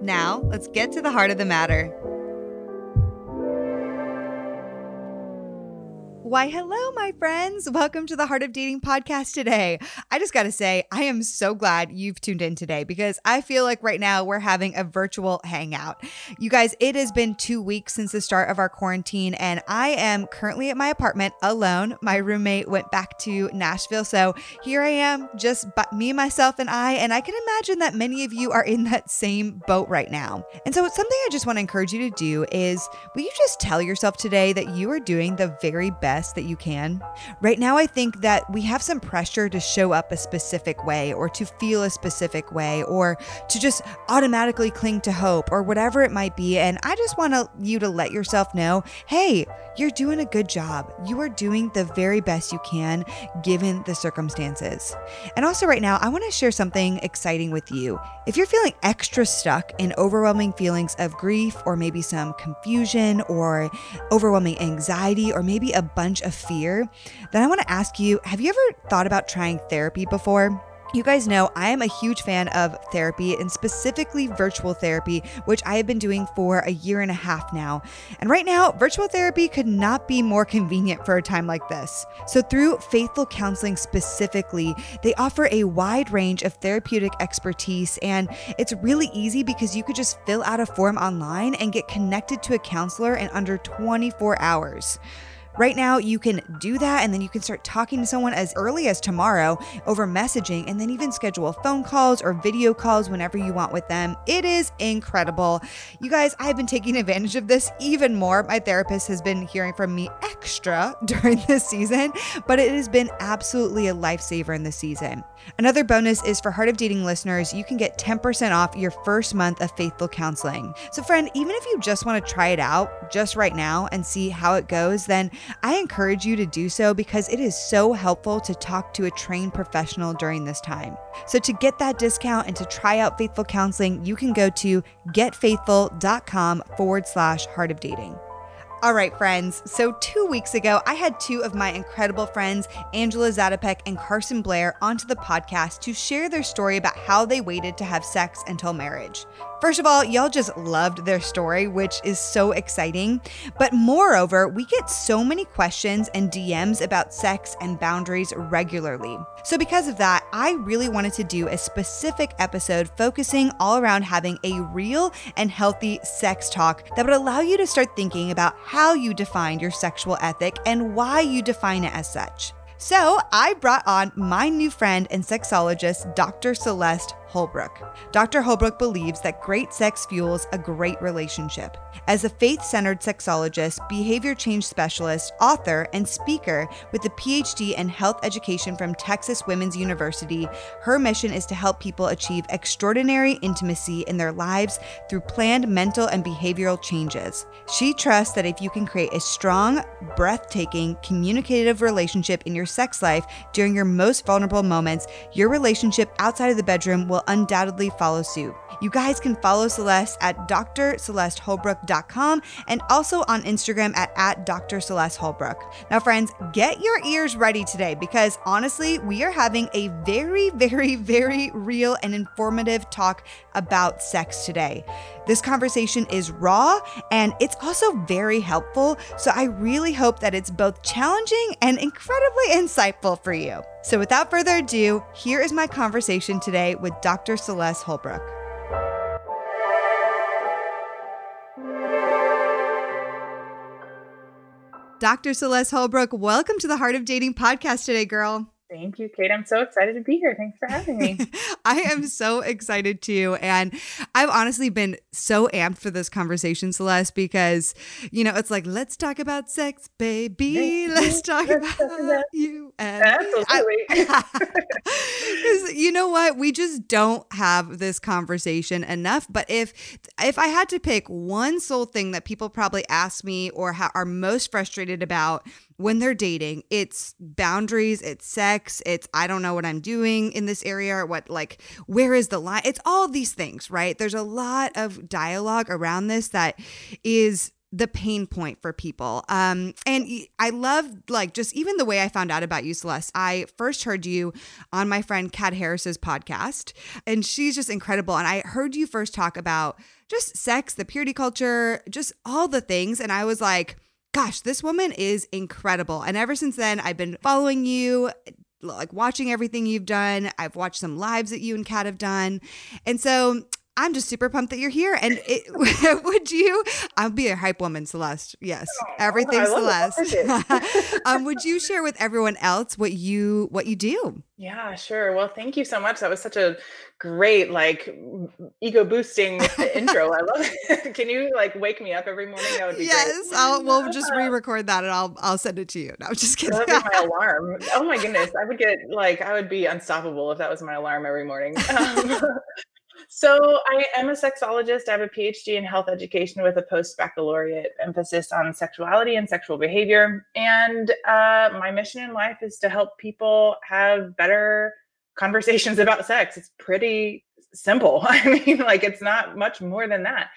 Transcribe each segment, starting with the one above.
Now, let's get to the heart of the matter. Why, hello, my friends. Welcome to the Heart of Dating podcast today. I just got to say, I am so glad you've tuned in today because I feel like right now we're having a virtual hangout. You guys, it has been 2 weeks since the start of our quarantine, and I am currently at my apartment alone. My roommate went back to Nashville, so here I am, just me, myself, and I can imagine that many of you are in that same boat right now. And so something I just want to encourage you to do is, will you just tell yourself today that you are doing the very best that you can? Right now, I think that we have some pressure to show up a specific way or to feel a specific way or to just automatically cling to hope or whatever it might be. And I just want you to let yourself know, hey, you're doing a good job. You are doing the very best you can given the circumstances. And also right now, I want to share something exciting with you. If you're feeling extra stuck in overwhelming feelings of grief or maybe some confusion or overwhelming anxiety or maybe a bunch of fear, then I want to ask you, have you ever thought about trying therapy before? You guys know I am a huge fan of therapy and specifically virtual therapy, which I have been doing for 1.5 years now. And right now, virtual therapy could not be more convenient for a time like this. So through Faithful Counseling specifically, they offer a wide range of therapeutic expertise, and it's really easy because you could just fill out a form online and get connected to a counselor in under 24 hours. Right now, you can do that, and then you can start talking to someone as early as tomorrow over messaging, and then even schedule phone calls or video calls whenever you want with them. It is incredible. You guys, I've been taking advantage of this even more. My therapist has been hearing from me extra during this season, but it has been absolutely a lifesaver in this season. Another bonus is for Heart of Dating listeners, you can get 10% off your first month of Faithful Counseling. So friend, even if you just want to try it out just right now and see how it goes, then I encourage you to do so because it is so helpful to talk to a trained professional during this time. So to get that discount and to try out Faithful Counseling, you can go to getfaithful.com / Heart of Dating. All right, friends. So 2 weeks ago, I had two of my incredible friends, Angela Zadopek and Carson Blair, onto the podcast to share their story about how they waited to have sex until marriage. First of all, y'all just loved their story, which is so exciting. But moreover, we get so many questions and DMs about sex and boundaries regularly. So because of that, I really wanted to do a specific episode focusing all around having a real and healthy sex talk that would allow you to start thinking about how you define your sexual ethic and why you define it as such. So I brought on my new friend and sexologist, Dr. Celeste Holbrook. Dr. Holbrook believes that great sex fuels a great relationship. As a faith-centered sexologist, behavior change specialist, author, and speaker with a PhD in health education from Texas Women's University, her mission is to help people achieve extraordinary intimacy in their lives through planned mental and behavioral changes. She trusts that if you can create a strong, breathtaking, communicative relationship in your sex life during your most vulnerable moments, your relationship outside of the bedroom will undoubtedly follow suit. You guys can follow Celeste at DrCelesteHolbrook.com and also on Instagram at DrCelesteHolbrook. Now, friends, get your ears ready today because honestly, we are having a very, very, very real and informative talk about sex today. This conversation is raw and it's also very helpful. So I really hope that it's both challenging and incredibly insightful for you. So without further ado, here is my conversation today with Dr. Celeste Holbrook. Dr. Celeste Holbrook, welcome to the Heart of Dating podcast today, girl. Thank you, Kate. I'm so excited to be here. Thanks for having me. I am so excited too. And I've honestly been so amped for this conversation, Celeste, because, you know, it's like, let's talk about sex, baby. Let's talk about you. And absolutely. You know what? We just don't have this conversation enough. But if I had to pick one sole thing that people probably ask me or are most frustrated about when they're dating, it's boundaries, it's sex, it's I don't know what I'm doing in this area, or what, like, where is the line? It's all these things, right? There's a lot of dialogue around this that is the pain point for people. And I love, like, just even the way I found out about you, Celeste. I first heard you on my friend Kat Harris's podcast, and she's just incredible. And I heard you first talk about just sex, the purity culture, just all the things. And I was like, gosh, this woman is incredible. And ever since then, I've been following you, like watching everything you've done. I've watched some lives that you and Kat have done. And so I'm just super pumped that you're here. And I'll be a hype woman, Celeste. Yes. Oh, everything Celeste. Would you share with everyone else what you do? Yeah, sure. Well, thank you so much. That was such a great, like, ego boosting intro. I love it. Can you, like, wake me up every morning? That would be great. Yes. We'll just re-record that and I'll send it to you. No, I'm just kidding. That would be my alarm. Oh my goodness. I would be unstoppable if that was my alarm every morning. So I am a sexologist. I have a PhD in health education with a post-baccalaureate emphasis on sexuality and sexual behavior. And my mission in life is to help people have better conversations about sex. It's pretty simple. I mean, like, it's not much more than that.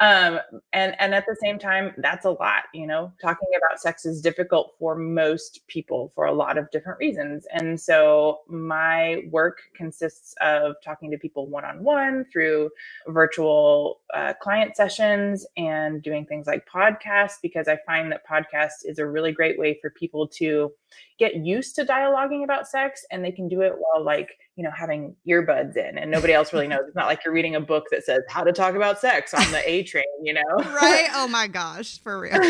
And at the same time, that's a lot, you know, talking about sex is difficult for most people for a lot of different reasons. And so my work consists of talking to people one-on-one through virtual client sessions and doing things like podcasts, because I find that podcasts is a really great way for people to get used to dialoguing about sex, and they can do it while, like, you know, having earbuds in and nobody else really knows. It's not like you're reading a book that says how to talk about sex on the A train, you know? Right. Oh my gosh. For real.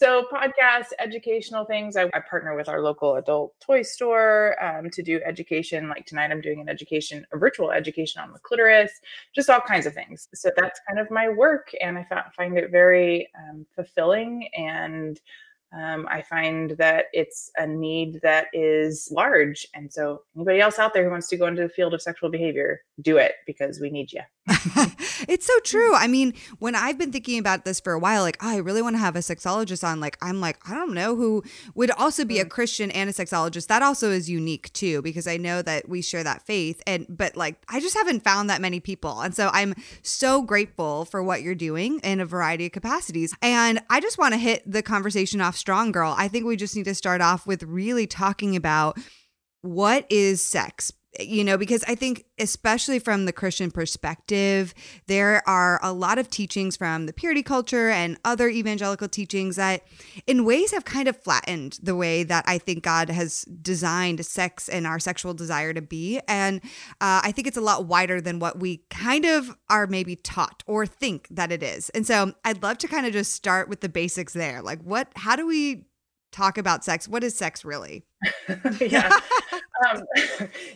So podcasts, educational things. I partner with our local adult toy store to do education. Like tonight I'm doing a virtual education on the clitoris, just all kinds of things. So that's kind of my work. And I find it very fulfilling, and I find that it's a need that is large. And so anybody else out there who wants to go into the field of sexual behavior, do it, because we need you. It's so true. I mean, when I've been thinking about this for a while, like, oh, I really want to have a sexologist on, like, I'm like, I don't know who would also be a Christian and a sexologist. That also is unique too, because I know that we share that faith, but like, I just haven't found that many people. And so I'm so grateful for what you're doing in a variety of capacities. And I just want to hit the conversation off strong, girl. I think we just need to start off with really talking about what is sex, you know, because I think especially from the Christian perspective, there are a lot of teachings from the purity culture and other evangelical teachings that in ways have kind of flattened the way that I think God has designed sex and our sexual desire to be. And I think it's a lot wider than what we kind of are maybe taught or think that it is. And so I'd love to kind of just start with the basics there. Like, how do we talk about sex? What is sex really? Yeah.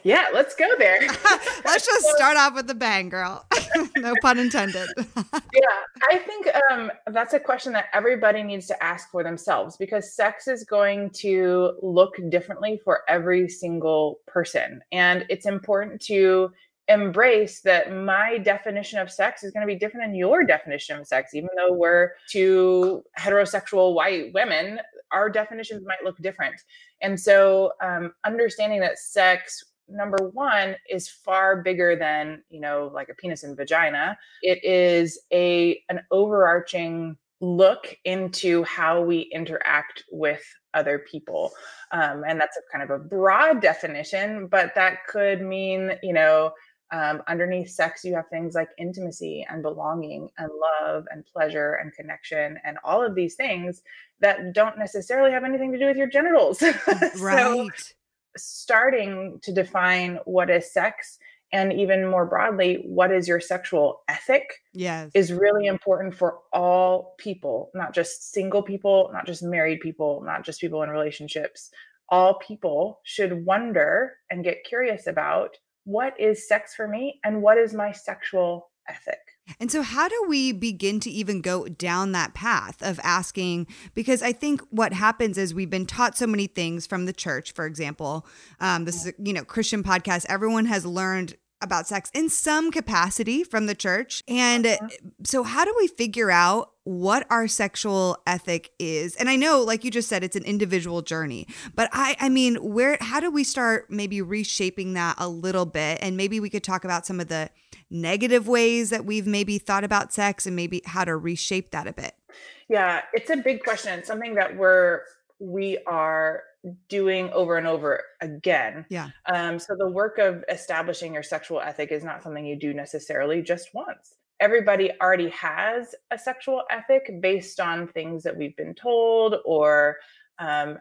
Yeah, let's go there. Let's just start off with a bang, girl. No pun intended. Yeah, I think that's a question that everybody needs to ask for themselves, because sex is going to look differently for every single person. And it's important to embrace that my definition of sex is going to be different than your definition of sex. Even though we're two heterosexual white women, our definitions might look different. And so understanding that sex, number one, is far bigger than, you know, like a penis and vagina. It is an overarching look into how we interact with other people. And that's kind of a broad definition, but that could mean, you know, underneath sex, you have things like intimacy and belonging and love and pleasure and connection and all of these things that don't necessarily have anything to do with your genitals. Right. So starting to define what is sex, and even more broadly, what is your sexual ethic, is really important for all people, not just single people, not just married people, not just people in relationships, all people should wonder and get curious about, what is sex for me and what is my sexual ethic? And so how do we begin to even go down that path of asking? Because I think what happens is we've been taught so many things from the church, for example. This is, Christian podcast. Everyone has learned about sex in some capacity from the church. And so how do we figure out what our sexual ethic is? And I know, like you just said, it's an individual journey, but I mean, how do we start maybe reshaping that a little bit? And maybe we could talk about some of the negative ways that we've maybe thought about sex and maybe how to reshape that a bit. Yeah, it's a big question. Something that we are doing over and over again. Yeah. So the work of establishing your sexual ethic is not something you do necessarily just once. Everybody already has a sexual ethic based on things that we've been told or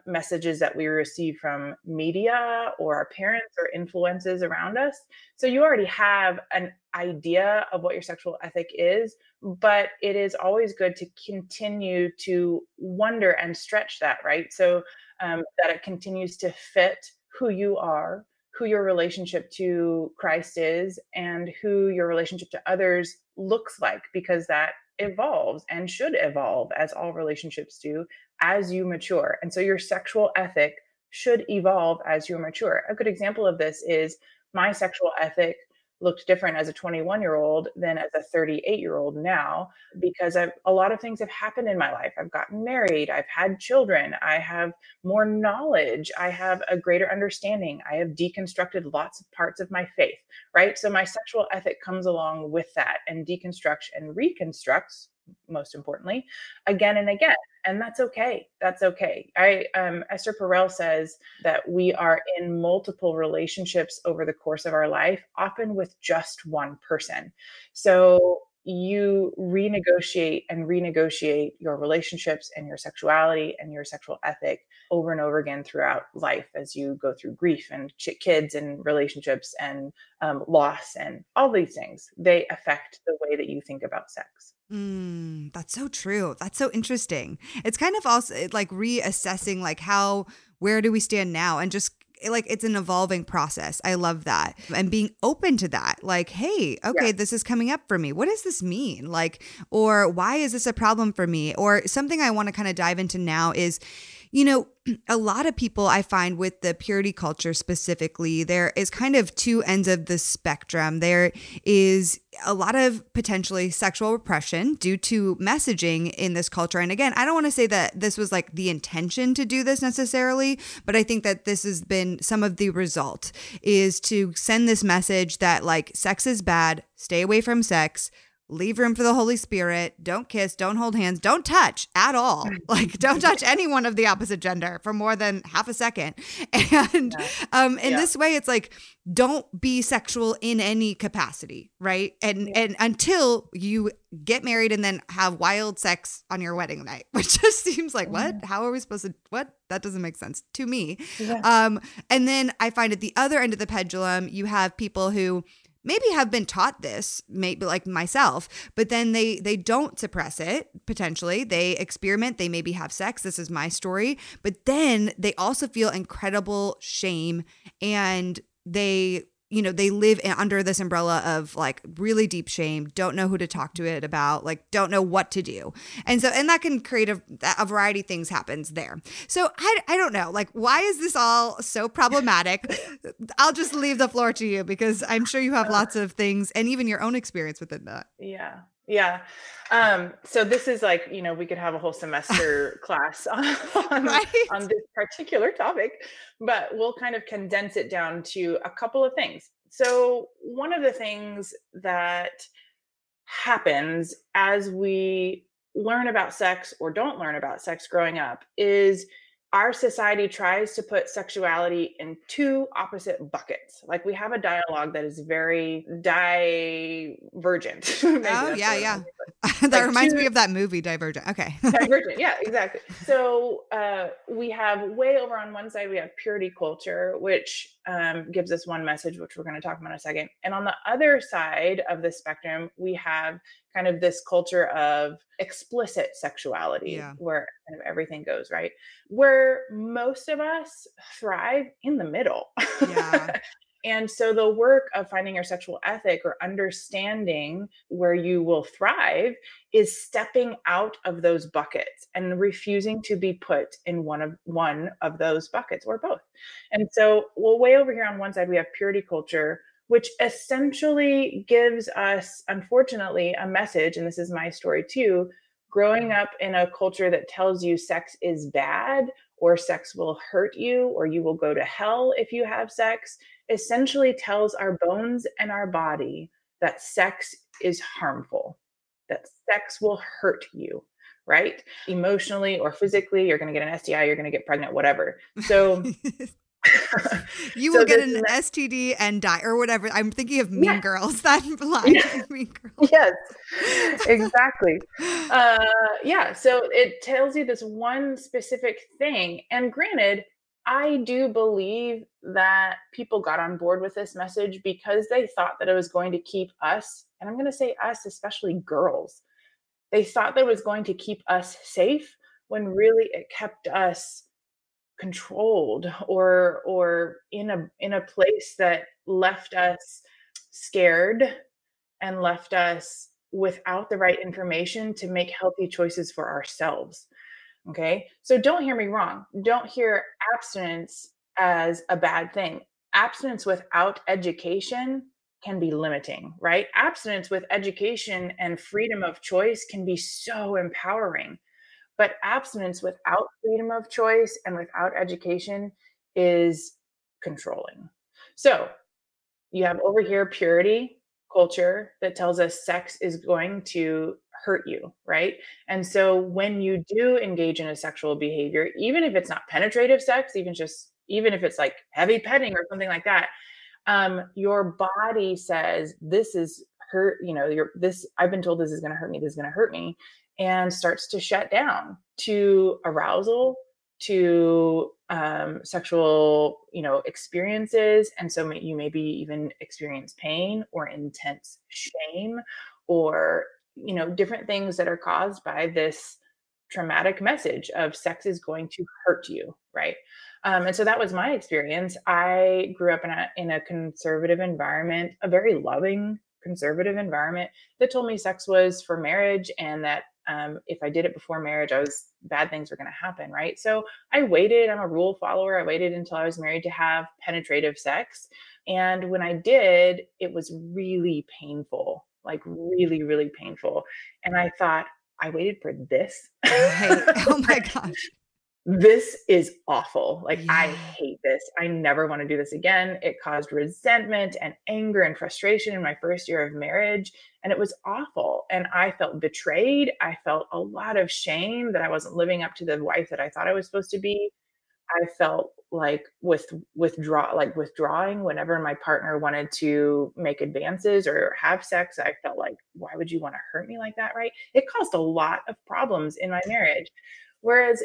messages that we receive from media or our parents or influences around us. So you already have an idea of what your sexual ethic is, but it is always good to continue to wonder and stretch that, right? So that it continues to fit who you are, who your relationship to Christ is, and who your relationship to others looks like, because that evolves and should evolve, as all relationships do, as you mature. And so your sexual ethic should evolve as you mature. A good example of this is my sexual ethic looked different as a 21-year-old than as a 38-year-old now, because a lot of things have happened in my life. I've gotten married, I've had children, I have more knowledge, I have a greater understanding, I have deconstructed lots of parts of my faith, right? So my sexual ethic comes along with that and deconstructs and reconstructs, most importantly, again and again. And that's okay. That's okay. Esther Perel says that we are in multiple relationships over the course of our life, often with just one person. So you renegotiate and renegotiate your relationships and your sexuality and your sexual ethic over and over again throughout life as you go through grief and kids and relationships and loss and all these things. They affect the way that you think about sex. That's so true. That's so interesting. It's kind of also like reassessing, like where do we stand now? And just like, it's an evolving process. I love that. And being open to that, like, hey, okay, yeah, this is coming up for me. What does this mean? Like, or why is this a problem for me? Or something I want to kind of dive into now is, a lot of people I find with the purity culture specifically, there is kind of two ends of the spectrum. There is a lot of potentially sexual repression due to messaging in this culture. And again, I don't want to say that this was like the intention to do this necessarily, but I think that this has been some of the result, is to send this message that like sex is bad, stay away from sex, leave room for the Holy Spirit, don't kiss, don't hold hands, don't touch at all. Like, don't touch anyone of the opposite gender for more than half a second. And this way, it's like, don't be sexual in any capacity, right? And until you get married and then have wild sex on your wedding night, which just seems like, what? How are we supposed to, what? That doesn't make sense to me. Yeah. And then I find at the other end of the pendulum, you have people who maybe have been taught this, maybe like myself, but then they don't suppress it, potentially. They experiment, they maybe have sex, this is my story, but then they also feel incredible shame, and they live under this umbrella of like really deep shame, don't know who to talk to it about, like don't know what to do. And so, and that can create a variety of things happens there. So I don't know, like, why is this all so problematic? I'll just leave the floor to you, because I'm sure you have lots of things and even your own experience within that. Yeah. Yeah. So this is like, we could have a whole semester class on this particular topic, but we'll kind of condense it down to a couple of things. So one of the things that happens as we learn about sex or don't learn about sex growing up is our society tries to put sexuality in two opposite buckets. Like, we have a dialogue that is very divergent. Oh, yeah, yeah. That like reminds me of that movie, Divergent. Okay. Divergent. Yeah, exactly. So we have way over on one side, we have purity culture, which gives us one message, which we're going to talk about in a second. And on the other side of the spectrum, we have kind of this culture of explicit sexuality, where kind of everything goes, right? Where most of us thrive in the middle. Yeah. And so the work of finding your sexual ethic or understanding where you will thrive is stepping out of those buckets and refusing to be put in one of those buckets or both. And so, well, way over here on one side, we have purity culture, which essentially gives us, unfortunately, a message, and this is my story too, growing up in a culture that tells you sex is bad or sex will hurt you or you will go to hell if you have sex, essentially tells our bones and our body that sex is harmful, that sex will hurt you, right? Emotionally or physically, you're going to get an STI, you're going to get pregnant, whatever. So you will get an STD and die or whatever. I'm thinking of Mean Girls. That line. Yeah. Mean Girls. Yes, exactly. So it tells you this one specific thing. And granted, I do believe that people got on board with this message because they thought that it was going to keep us, and I'm going to say us, especially girls, they thought that it was going to keep us safe when really it kept us controlled or in a place that left us scared and left us without the right information to make healthy choices for ourselves. Okay. So don't hear me wrong. Don't hear abstinence as a bad thing. Abstinence without education can be limiting, right? Abstinence with education and freedom of choice can be so empowering, but abstinence without freedom of choice and without education is controlling. So you have over here, purity culture that tells us sex is going to hurt you, right? And so when you do engage in a sexual behavior, even if it's not penetrative sex, even if it's like heavy petting or something like that, your body says, this is hurt, I've been told this is going to hurt me, and starts to shut down to arousal, to sexual, experiences. And so you maybe even experience pain or intense shame or different things that are caused by this traumatic message of sex is going to hurt you, right? And so that was my experience. I grew up in a conservative environment, a very loving conservative environment that told me sex was for marriage and that if I did it before marriage, bad things were going to happen, right? So I waited. I'm a rule follower. I waited until I was married to have penetrative sex. And when I did, it was really painful. Like really, really painful. And I thought, I waited for this. Oh my gosh. This is awful. I hate this. I never want to do this again. It caused resentment and anger and frustration in my first year of marriage. And it was awful. And I felt betrayed. I felt a lot of shame that I wasn't living up to the wife that I thought I was supposed to be. I felt like withdrawing whenever my partner wanted to make advances or have sex. I felt like, why would you want to hurt me like that? Right. It caused a lot of problems in my marriage. Whereas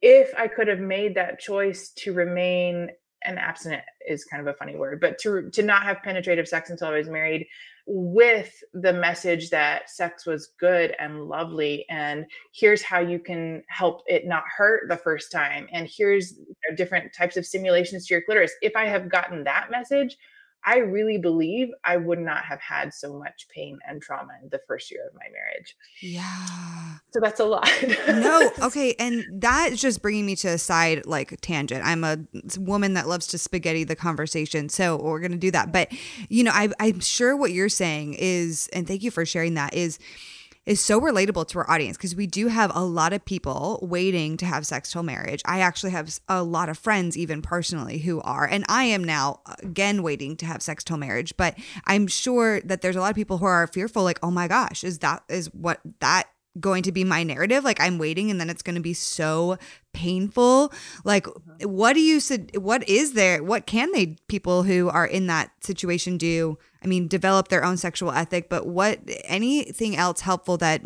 if I could have made that choice to remain an abstinent is kind of a funny word, but to not have penetrative sex until I was married with the message that sex was good and lovely. And here's how you can help it not hurt the first time. And here's different types of stimulations to your clitoris. If I have gotten that message, I really believe I would not have had so much pain and trauma in the first year of my marriage. Yeah. So that's a lot. No. Okay. And that is just bringing me to a side tangent. I'm a woman that loves to spaghetti the conversation. So we're going to do that. But, I'm sure what you're saying is, and thank you for sharing that, is so relatable to our audience because we do have a lot of people waiting to have sex till marriage. I actually have a lot of friends even personally who are, and I am now again waiting to have sex till marriage, but I'm sure that there's a lot of people who are fearful, oh my gosh, is what that going to be my narrative. Like, I'm waiting and then it's going to be so painful. Like, what can they, people who are in that situation, do? I mean, develop their own sexual ethic, but anything else helpful that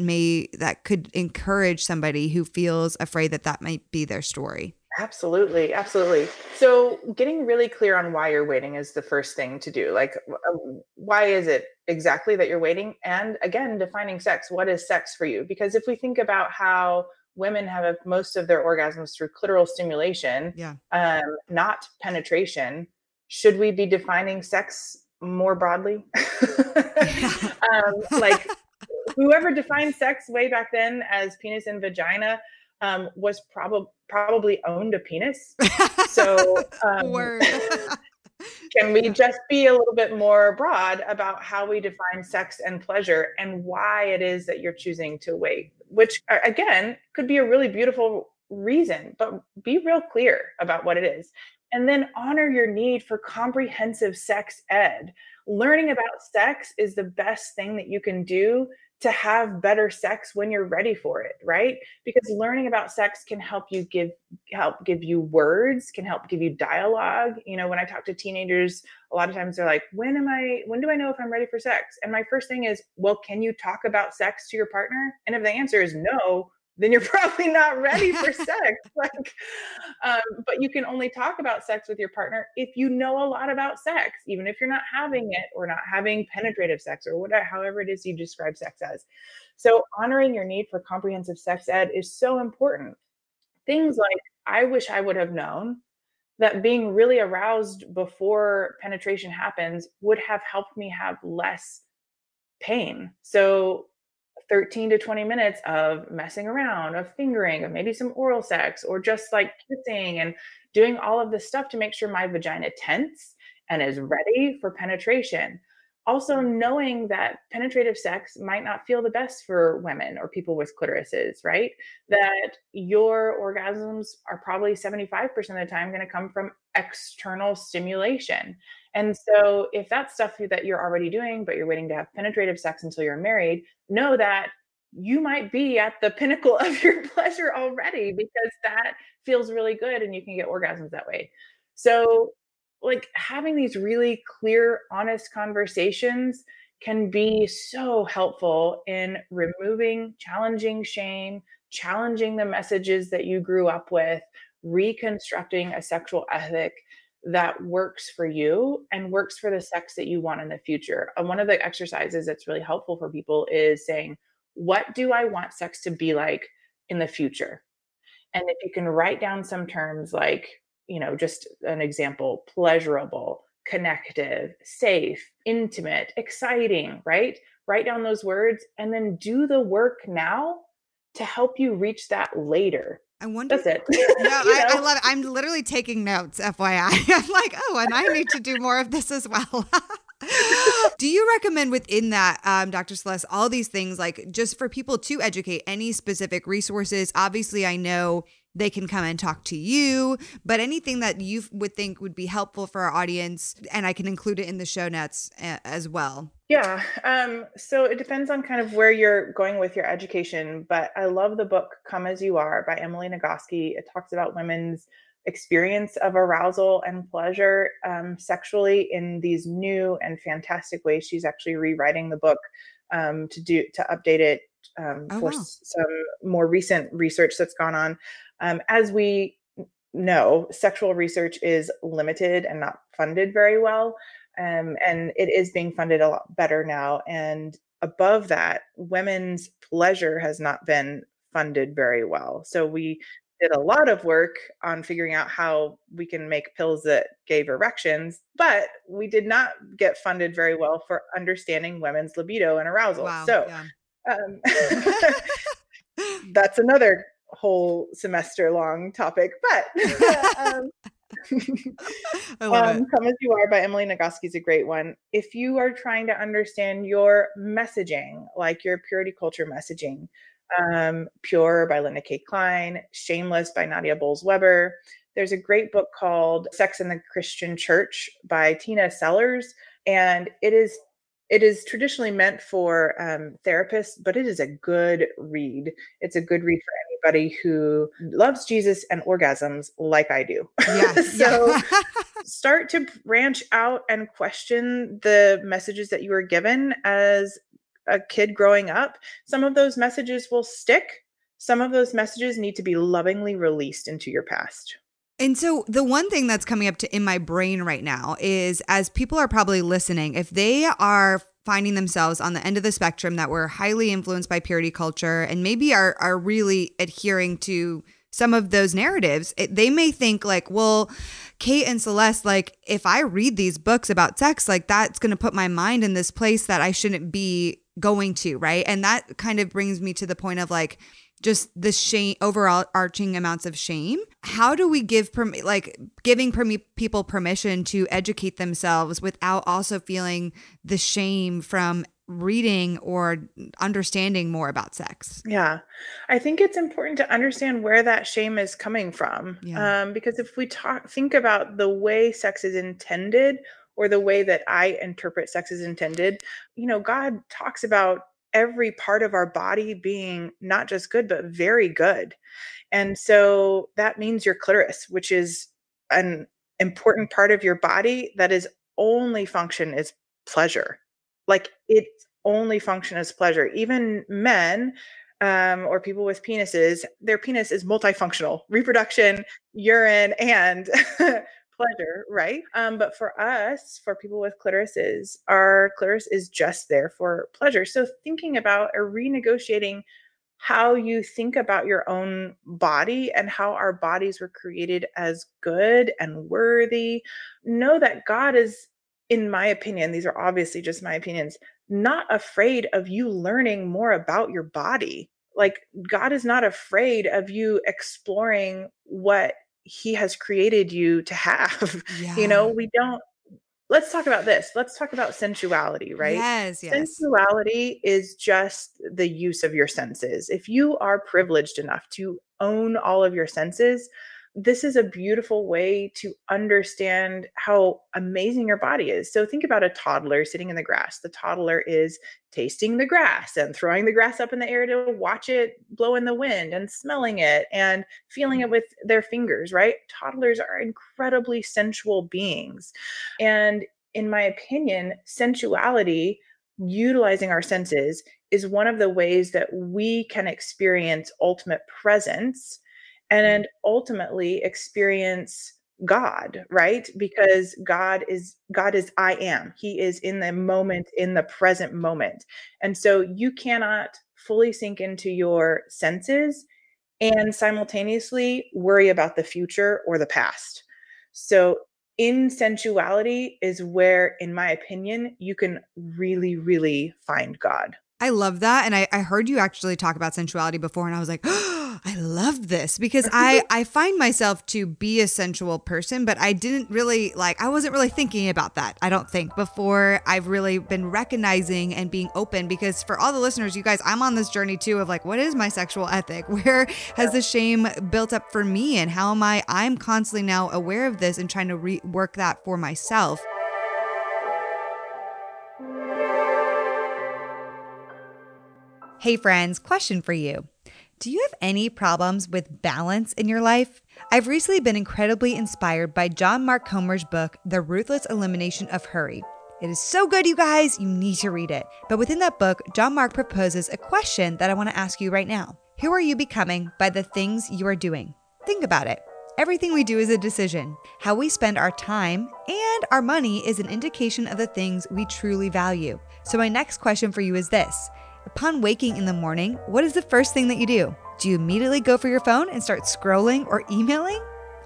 could encourage somebody who feels afraid that might be their story? Absolutely. Absolutely. So getting really clear on why you're waiting is the first thing to do. Like, why is it exactly that you're waiting? And again, defining sex. What is sex for you? Because if we think about how women have most of their orgasms through clitoral stimulation, not penetration, should we be defining sex more broadly? Like, whoever defined sex way back then as penis and vagina was probably owned a penis. So can we just be a little bit more broad about how we define sex and pleasure and why it is that you're choosing to wait, which again, could be a really beautiful reason, but be real clear about what it is. And then honor your need for comprehensive sex ed. Learning about sex is the best thing that you can do to have better sex when you're ready for it, right? Because learning about sex can help you help give you words, can help give you dialogue. You know, when I talk to teenagers, a lot of times they're like, when do I know if I'm ready for sex? And my first thing is, well, can you talk about sex to your partner? And if the answer is no, then you're probably not ready for sex. But you can only talk about sex with your partner if you know a lot about sex, even if you're not having it or not having penetrative sex or whatever, however it is you describe sex as. So honoring your need for comprehensive sex ed is so important. Things like, I wish I would have known that being really aroused before penetration happens would have helped me have less pain. So 13 to 20 minutes of messing around, of fingering, of maybe some oral sex, or just like kissing and doing all of this stuff to make sure my vagina tense and is ready for penetration. Also knowing that penetrative sex might not feel the best for women or people with clitorises, right? That your orgasms are probably 75% of the time going to come from external stimulation. And so if that's stuff that you're already doing, but you're waiting to have penetrative sex until you're married, know that you might be at the pinnacle of your pleasure already, because that feels really good and you can get orgasms that way. So like, having these really clear, honest conversations can be so helpful in removing, challenging shame, challenging the messages that you grew up with, reconstructing a sexual ethic that works for you and works for the sex that you want in the future. And one of the exercises that's really helpful for people is saying, what do I want sex to be like in the future? And if you can write down some terms like, you know, just an example, pleasurable, connective, safe, intimate, exciting, right? Write down those words and then do the work now to help you reach that later. I wonder. That's it. No, I love it. I'm literally taking notes, FYI. I'm like, oh, and I need to do more of this as well. Do you recommend within that, Dr. Celeste, all these things, like just for people to educate, any specific resources? Obviously, I know they can come and talk to you, but anything that you would think would be helpful for our audience, and I can include it in the show notes as well. Yeah. So it depends on kind of where you're going with your education, but I love the book Come As You Are by Emily Nagoski. It talks about women's experience of arousal and pleasure sexually in these new and fantastic ways. She's actually rewriting the book to update it some more recent research that's gone on. As we know, sexual research is limited and not funded very well. And it is being funded a lot better now. And above that, women's pleasure has not been funded very well. So we did a lot of work on figuring out how we can make pills that gave erections, but we did not get funded very well for understanding women's libido and arousal. Wow, so yeah. That's another whole semester long topic, but I love it. Come As You Are by Emily Nagoski is a great one. If you are trying to understand your messaging, like your purity culture messaging, Pure by Linda K. Klein, Shameless by Nadia Bolz-Weber. There's a great book called Sex in the Christian Church by Tina Sellers, and it is It is traditionally meant for therapists, but it is a good read. It's a good read for anybody who loves Jesus and orgasms like I do. Yeah. So start to branch out and question the messages that you were given as a kid growing up. Some of those messages will stick. Some of those messages need to be lovingly released into your past. And so the one thing that's coming up in my brain right now is, as people are probably listening, if they are finding themselves on the end of the spectrum that we're highly influenced by purity culture and maybe are really adhering to some of those narratives, they may think like, well, Kate and Celeste, like if I read these books about sex, like that's going to put my mind in this place that I shouldn't be going to, right? And that kind of brings me to the point of like, just the shame, overall arching amounts of shame. How do we give people permission to educate themselves without also feeling the shame from reading or understanding more about sex? Yeah. I think it's important to understand where that shame is coming from. Yeah. Because if we think about the way sex is intended, or the way that I interpret sex is intended, you know, God talks about every part of our body being not just good, but very good. And so that means your clitoris, which is an important part of your body that is only function is pleasure. Like its only function is pleasure. Even men or people with penises, their penis is multifunctional, reproduction, urine, and pleasure, right? But for us, for people with clitorises, our clitoris is just there for pleasure. So thinking about or renegotiating how you think about your own body and how our bodies were created as good and worthy. Know that God is, in my opinion, these are obviously just my opinions, not afraid of you learning more about your body. Like God is not afraid of you exploring what He has created you to have. Yeah. You know, let's talk about this. Let's talk about sensuality, right? Yes. Sensuality is just the use of your senses. If you are privileged enough to own all of your senses, this is a beautiful way to understand how amazing your body is. So think about a toddler sitting in the grass. The toddler is tasting the grass and throwing the grass up in the air to watch it blow in the wind and smelling it and feeling it with their fingers, right? Toddlers are incredibly sensual beings. And in my opinion, sensuality, utilizing our senses, is one of the ways that we can experience ultimate presence and ultimately experience God, right? Because God is I am. He is in the moment, in the present moment. And so you cannot fully sink into your senses and simultaneously worry about the future or the past. So in sensuality is where, in my opinion, you can really, really find God. I love that. And I heard you actually talk about sensuality before, and I was like, oh, I love this, because I find myself to be a sensual person, but I wasn't really thinking about that, I don't think, before I've really been recognizing and being open. Because for all the listeners, you guys, I'm on this journey too of like, what is my sexual ethic? Where has the shame built up for me? And how am I'm constantly now aware of this and trying to rework that for myself. Hey friends, question for you. Do you have any problems with balance in your life? I've recently been incredibly inspired by John Mark Comer's book, The Ruthless Elimination of Hurry. It is so good, you guys, you need to read it. But within that book, John Mark proposes a question that I want to ask you right now. Who are you becoming by the things you are doing? Think about it. Everything we do is a decision. How we spend our time and our money is an indication of the things we truly value. So my next question for you is this. Upon waking in the morning, what is the first thing that you do? Do you immediately go for your phone and start scrolling or emailing?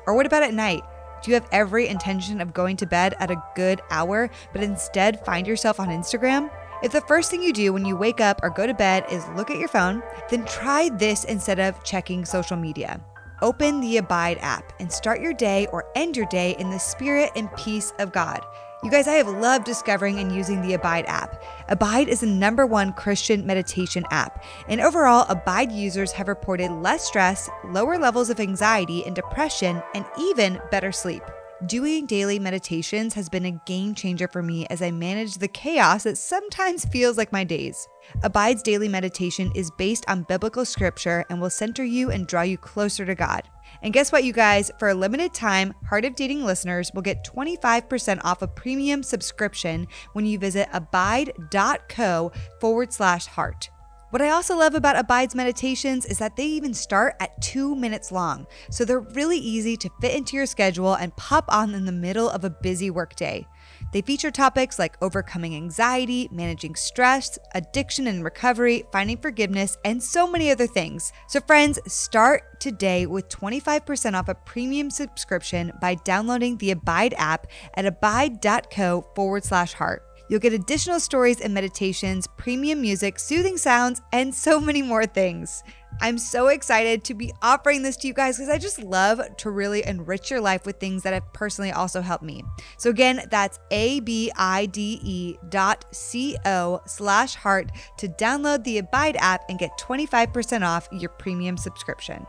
Or what about at night? Do you have every intention of going to bed at a good hour, but instead find yourself on Instagram? If the first thing you do when you wake up or go to bed is look at your phone, then try this instead of checking social media. Open the Abide app and start your day or end your day in the spirit and peace of God. You guys, I have loved discovering and using the Abide app. Abide is the #1 Christian meditation app, and overall, Abide users have reported less stress, lower levels of anxiety and depression, and even better sleep. Doing daily meditations has been a game changer for me as I manage the chaos that sometimes feels like my days. Abide's daily meditation is based on biblical scripture and will center you and draw you closer to God. And guess what, you guys? For a limited time, Heart of Dating listeners will get 25% off a premium subscription when you visit abide.co/heart. What I also love about Abide's meditations is that they even start at 2 minutes long, so they're really easy to fit into your schedule and pop on in the middle of a busy workday. They feature topics like overcoming anxiety, managing stress, addiction and recovery, finding forgiveness, and so many other things. So friends, start today with 25% off a premium subscription by downloading the Abide app at abide.co/heart. You'll get additional stories and meditations, premium music, soothing sounds, and so many more things. I'm so excited to be offering this to you guys because I just love to really enrich your life with things that have personally also helped me. So again, that's abide.co/heart to download the Abide app and get 25% off your premium subscription.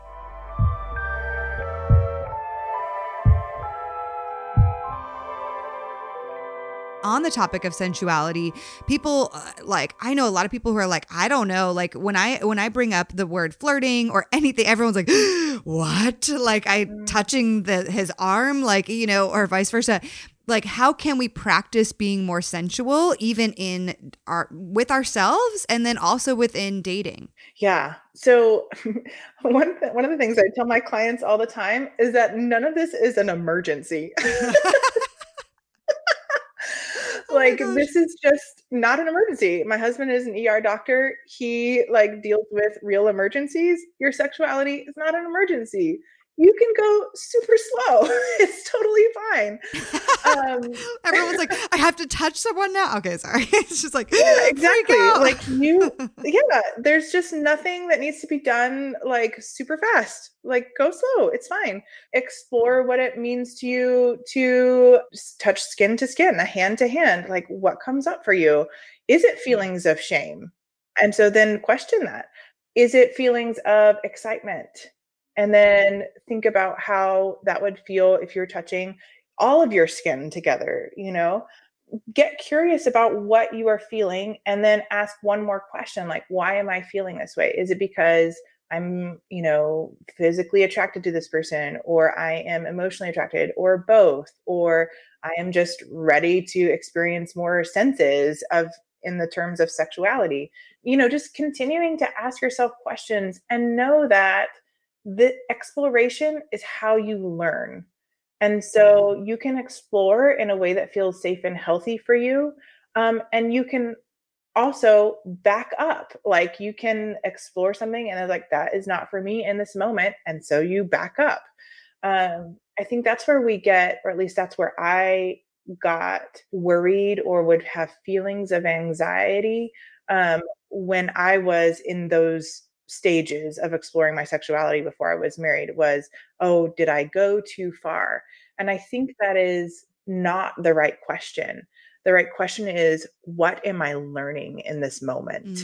On the topic of sensuality, people I know a lot of people who are like, I don't know, like when I bring up the word flirting or anything, everyone's like, what? Like I touching his arm, like, you know, or vice versa. Like, how can we practice being more sensual even in with ourselves and then also within dating? Yeah. So one of the things I tell my clients all the time is that none of this is an emergency. This is just not an emergency. My husband is an ER doctor. He deals with real emergencies. Your sexuality is not an emergency. You can go super slow. It's totally fine. Everyone's like, I have to touch someone now. Okay, sorry. It's just exactly. There's just nothing that needs to be done super fast. Go slow. It's fine. Explore what it means to you to touch skin to skin, a hand to hand. What comes up for you? Is it feelings of shame? And so then question that. Is it feelings of excitement? And then think about how that would feel if you're touching all of your skin together, you know, get curious about what you are feeling and then ask one more question. Why am I feeling this way? Is it because I'm, physically attracted to this person, or I am emotionally attracted, or both, or I am just ready to experience more senses in the terms of sexuality, just continuing to ask yourself questions and know that the exploration is how you learn. And so you can explore in a way that feels safe and healthy for you. And you can also back up, you can explore something and it's that is not for me in this moment. And so you back up. I think that's where we get, or at least that's where I got worried or would have feelings of anxiety when I was in those stages of exploring my sexuality before I was married was, oh, did I go too far? And I think that is not the right question. The right question is, what am I learning in this moment?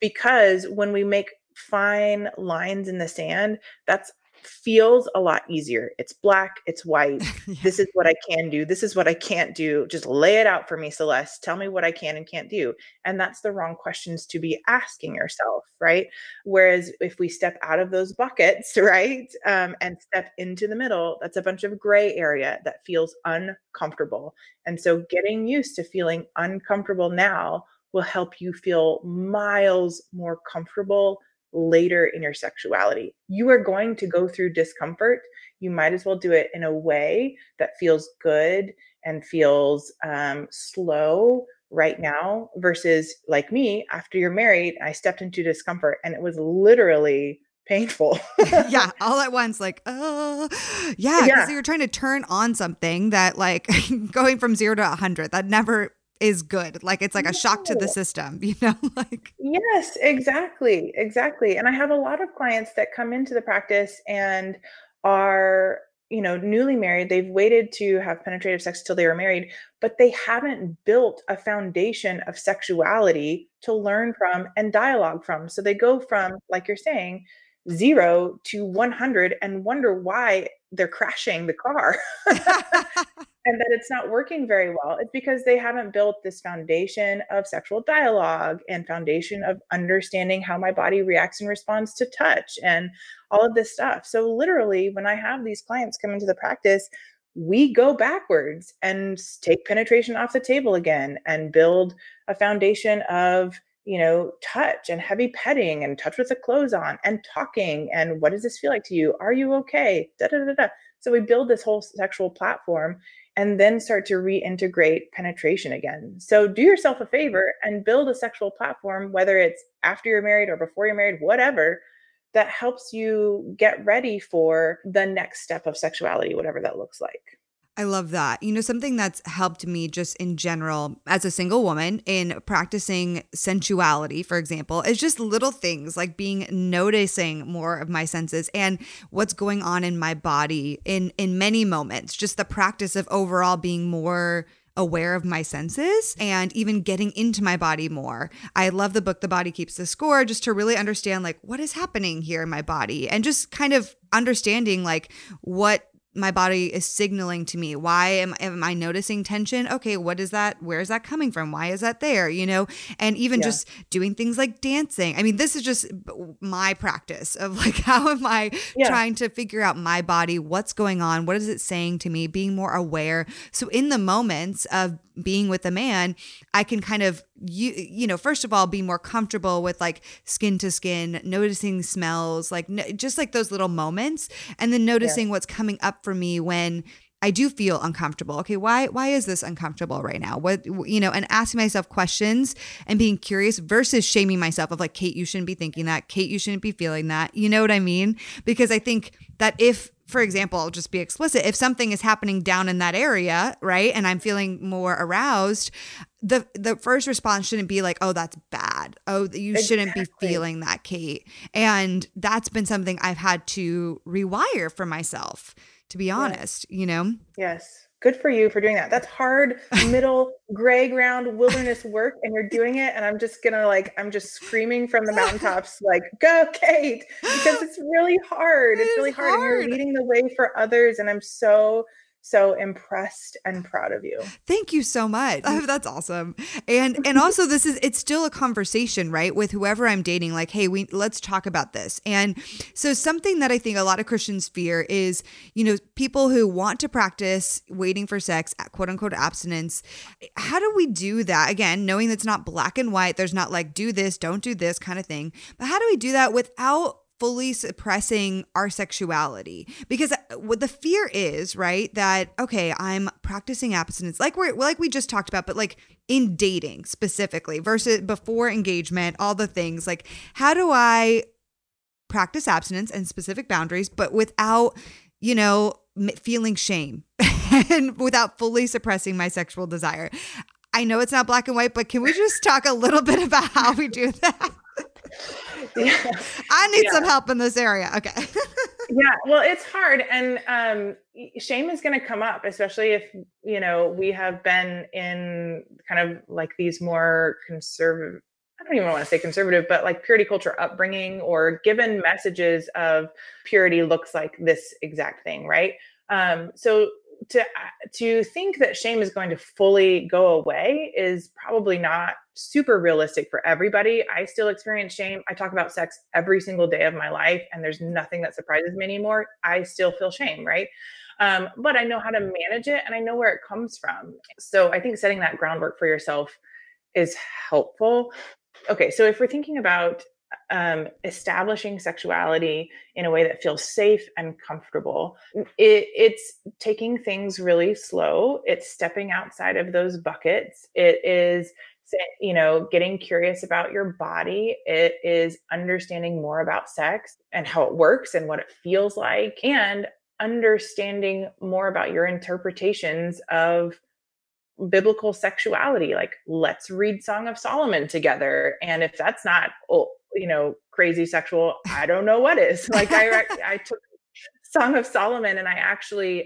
Because when we make fine lines in the sand, that's feels a lot easier. It's black, it's white. Yeah. This is what I can do. This is what I can't do. Just lay it out for me, Celeste. Tell me what I can and can't do. And that's the wrong questions to be asking yourself, right? Whereas if we step out of those buckets, right, and step into the middle, that's a bunch of gray area that feels uncomfortable. And so getting used to feeling uncomfortable now will help you feel miles more comfortable later in your sexuality. You are going to go through discomfort. You might as well do it in a way that feels good and feels slow right now versus like me, after you're married, I stepped into discomfort and it was literally painful. Yeah. All at once. So you're trying to turn on something that going from 0 to 100, that never is good. It's a shock to the system, Yes, exactly. Exactly. And I have a lot of clients that come into the practice and are, newly married. They've waited to have penetrative sex till they were married, but they haven't built a foundation of sexuality to learn from and dialogue from. So they go from, like you're saying, 0 to 100 and wonder why they're crashing the car and that it's not working very well. It's because they haven't built this foundation of sexual dialogue and foundation of understanding how my body reacts and responds to touch and all of this stuff. So literally, when I have these clients come into the practice, we go backwards and take penetration off the table again and build a foundation of, you know, touch and heavy petting and touch with the clothes on and talking. And what does this feel like to you? Are you okay? Da, da, da, da. So we build this whole sexual platform and then start to reintegrate penetration again. So do yourself a favor and build a sexual platform, whether it's after you're married or before you're married, whatever, that helps you get ready for the next step of sexuality, whatever that looks like. I love that. You know, something that's helped me just in general as a single woman in practicing sensuality, for example, is just little things like noticing more of my senses and what's going on in my body in many moments, just the practice of overall being more aware of my senses and even getting into my body more. I love the book, The Body Keeps the Score, just to really understand like what is happening here in my body and just kind of understanding like what my body is signaling to me. Why am I noticing tension? Okay, what is that? Where is that coming from? Why is that there? You know, and even just doing things like dancing. I mean, this is just my practice of like, how am I trying to figure out my body? What's going on? What is it saying to me? Being more aware. So in the moments of being with a man, I can kind of, you know, first of all, be more comfortable with like skin to skin, noticing smells, like just like those little moments, and then noticing what's coming up for me when I do feel uncomfortable. Okay, why is this uncomfortable right now? What, you know, and asking myself questions and being curious versus shaming myself of like, Kate, you shouldn't be thinking that. Kate, you shouldn't be feeling that. You know what I mean? Because I think that if, for example, I'll just be explicit, if something is happening down in that area, right, and I'm feeling more aroused, the first response shouldn't be like, oh, that's bad. Oh, you shouldn't be feeling that, Kate. And that's been something I've had to rewire for myself, to be honest, you know? Yes. Good for you for doing that. That's hard, middle, gray ground, wilderness work, and you're doing it. And I'm just going to like, I'm just screaming from the mountaintops, like, go, Kate, because it's really hard. It's really hard. And you're leading the way for others. And I'm so impressed and proud of you. Thank you so much. Oh, that's awesome. And also it's still a conversation, right? With whoever I'm dating, like, hey, let's talk about this. And so something that I think a lot of Christians fear is, you know, people who want to practice waiting for sex, quote unquote abstinence. How do we do that? Again, knowing that's not black and white, there's not like do this, don't do this kind of thing. But how do we do that without fully suppressing our sexuality? Because what the fear is, right, that, okay, I'm practicing abstinence, like we just talked about, but like in dating specifically versus before engagement, all the things, like, how do I practice abstinence and specific boundaries, but without, you know, feeling shame and without fully suppressing my sexual desire? I know it's not black and white, but can we just talk a little bit about how we do that? Yeah. I need some help in this area. Okay. Well, it's hard. And shame is going to come up, especially if, you know, we have been in kind of like these more conservative, I don't even want to say conservative, but like purity culture upbringing, or given messages of purity looks like this exact thing. Right. So to think that shame is going to fully go away is probably not super realistic for everybody. I still experience shame. I talk about sex every single day of my life, and there's nothing that surprises me anymore. I still feel shame, right? But I know how to manage it, and I know where it comes from. So I think setting that groundwork for yourself is helpful. Okay, so if we're thinking about establishing sexuality in a way that feels safe and comfortable, it's taking things really slow. It's stepping outside of those buckets. It is, you know, getting curious about your body. It is understanding more about sex and how it works and what it feels like, and understanding more about your interpretations of biblical sexuality. Like, let's read Song of Solomon together. And if that's not, you know, crazy sexual, I don't know what is. Like I took Song of Solomon and I actually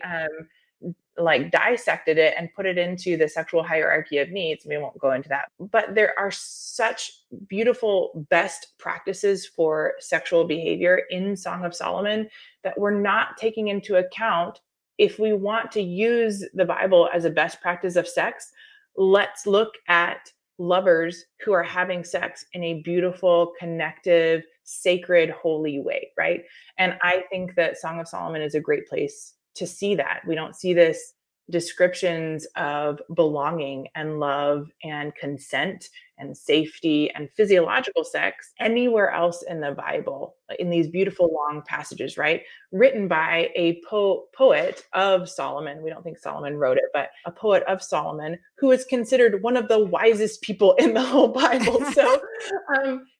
like dissected it and put it into the sexual hierarchy of needs. We won't go into that, but there are such beautiful best practices for sexual behavior in Song of Solomon that we're not taking into account. If we want to use the Bible as a best practice of sex, let's look at lovers who are having sex in a beautiful, connective, sacred, holy way, right? And I think that Song of Solomon is a great place to see that. We don't see this descriptions of belonging and love and consent and safety and physiological sex anywhere else in the Bible, in these beautiful long passages, right? Written by a poet of Solomon. We don't think Solomon wrote it, but a poet of Solomon who is considered one of the wisest people in the whole Bible. So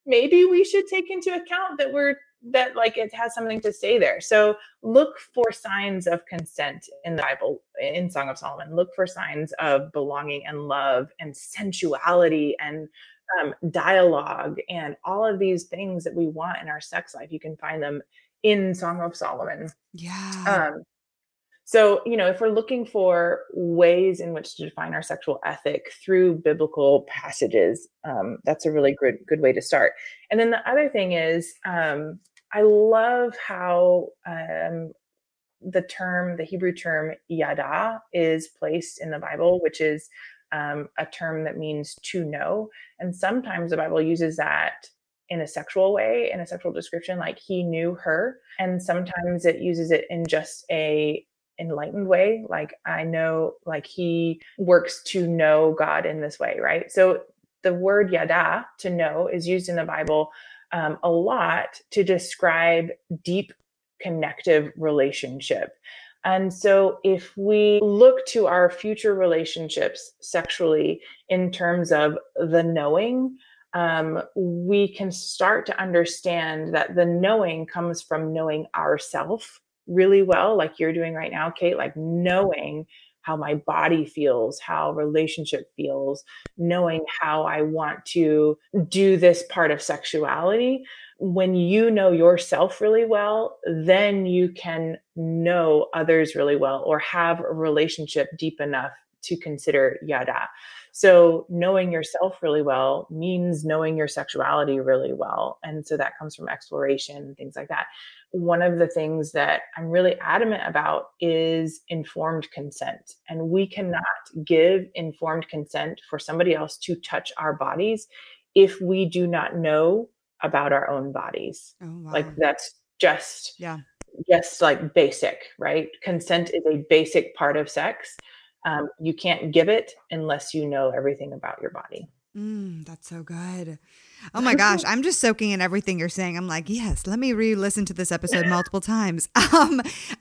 maybe we should take into account that it has something to say there. So look for signs of consent in the Bible, in Song of Solomon. Look for signs of belonging and love and sensuality and dialogue and all of these things that we want in our sex life. You can find them in Song of Solomon. Yeah. So, you know, if we're looking for ways in which to define our sexual ethic through biblical passages, that's a really good way to start. And then the other thing is, I love how the Hebrew term yada is placed in the Bible, which is a term that means to know. And sometimes the Bible uses that in a sexual way, in a sexual description, like he knew her. And sometimes it uses it in just a enlightened way. Like I know, like he works to know God in this way, right? So the word yada, to know, is used in the Bible a lot to describe deep connective relationship. And so if we look to our future relationships sexually in terms of the knowing, we can start to understand that the knowing comes from knowing ourselves really well, like you're doing right now, Kate, like knowing how my body feels, how relationship feels, knowing how I want to do this part of sexuality. When you know yourself really well, then you can know others really well or have a relationship deep enough to consider yada. So knowing yourself really well means knowing your sexuality really well. And so that comes from exploration and things like that. One of the things that I'm really adamant about is informed consent. And we cannot give informed consent for somebody else to touch our bodies if we do not know about our own bodies. Oh, wow. Like that's just like basic, right? Consent is a basic part of sex. You can't give it unless you know everything about your body. That's so good. Oh my gosh. I'm just soaking in everything you're saying. I'm like, yes, let me re-listen to this episode multiple times.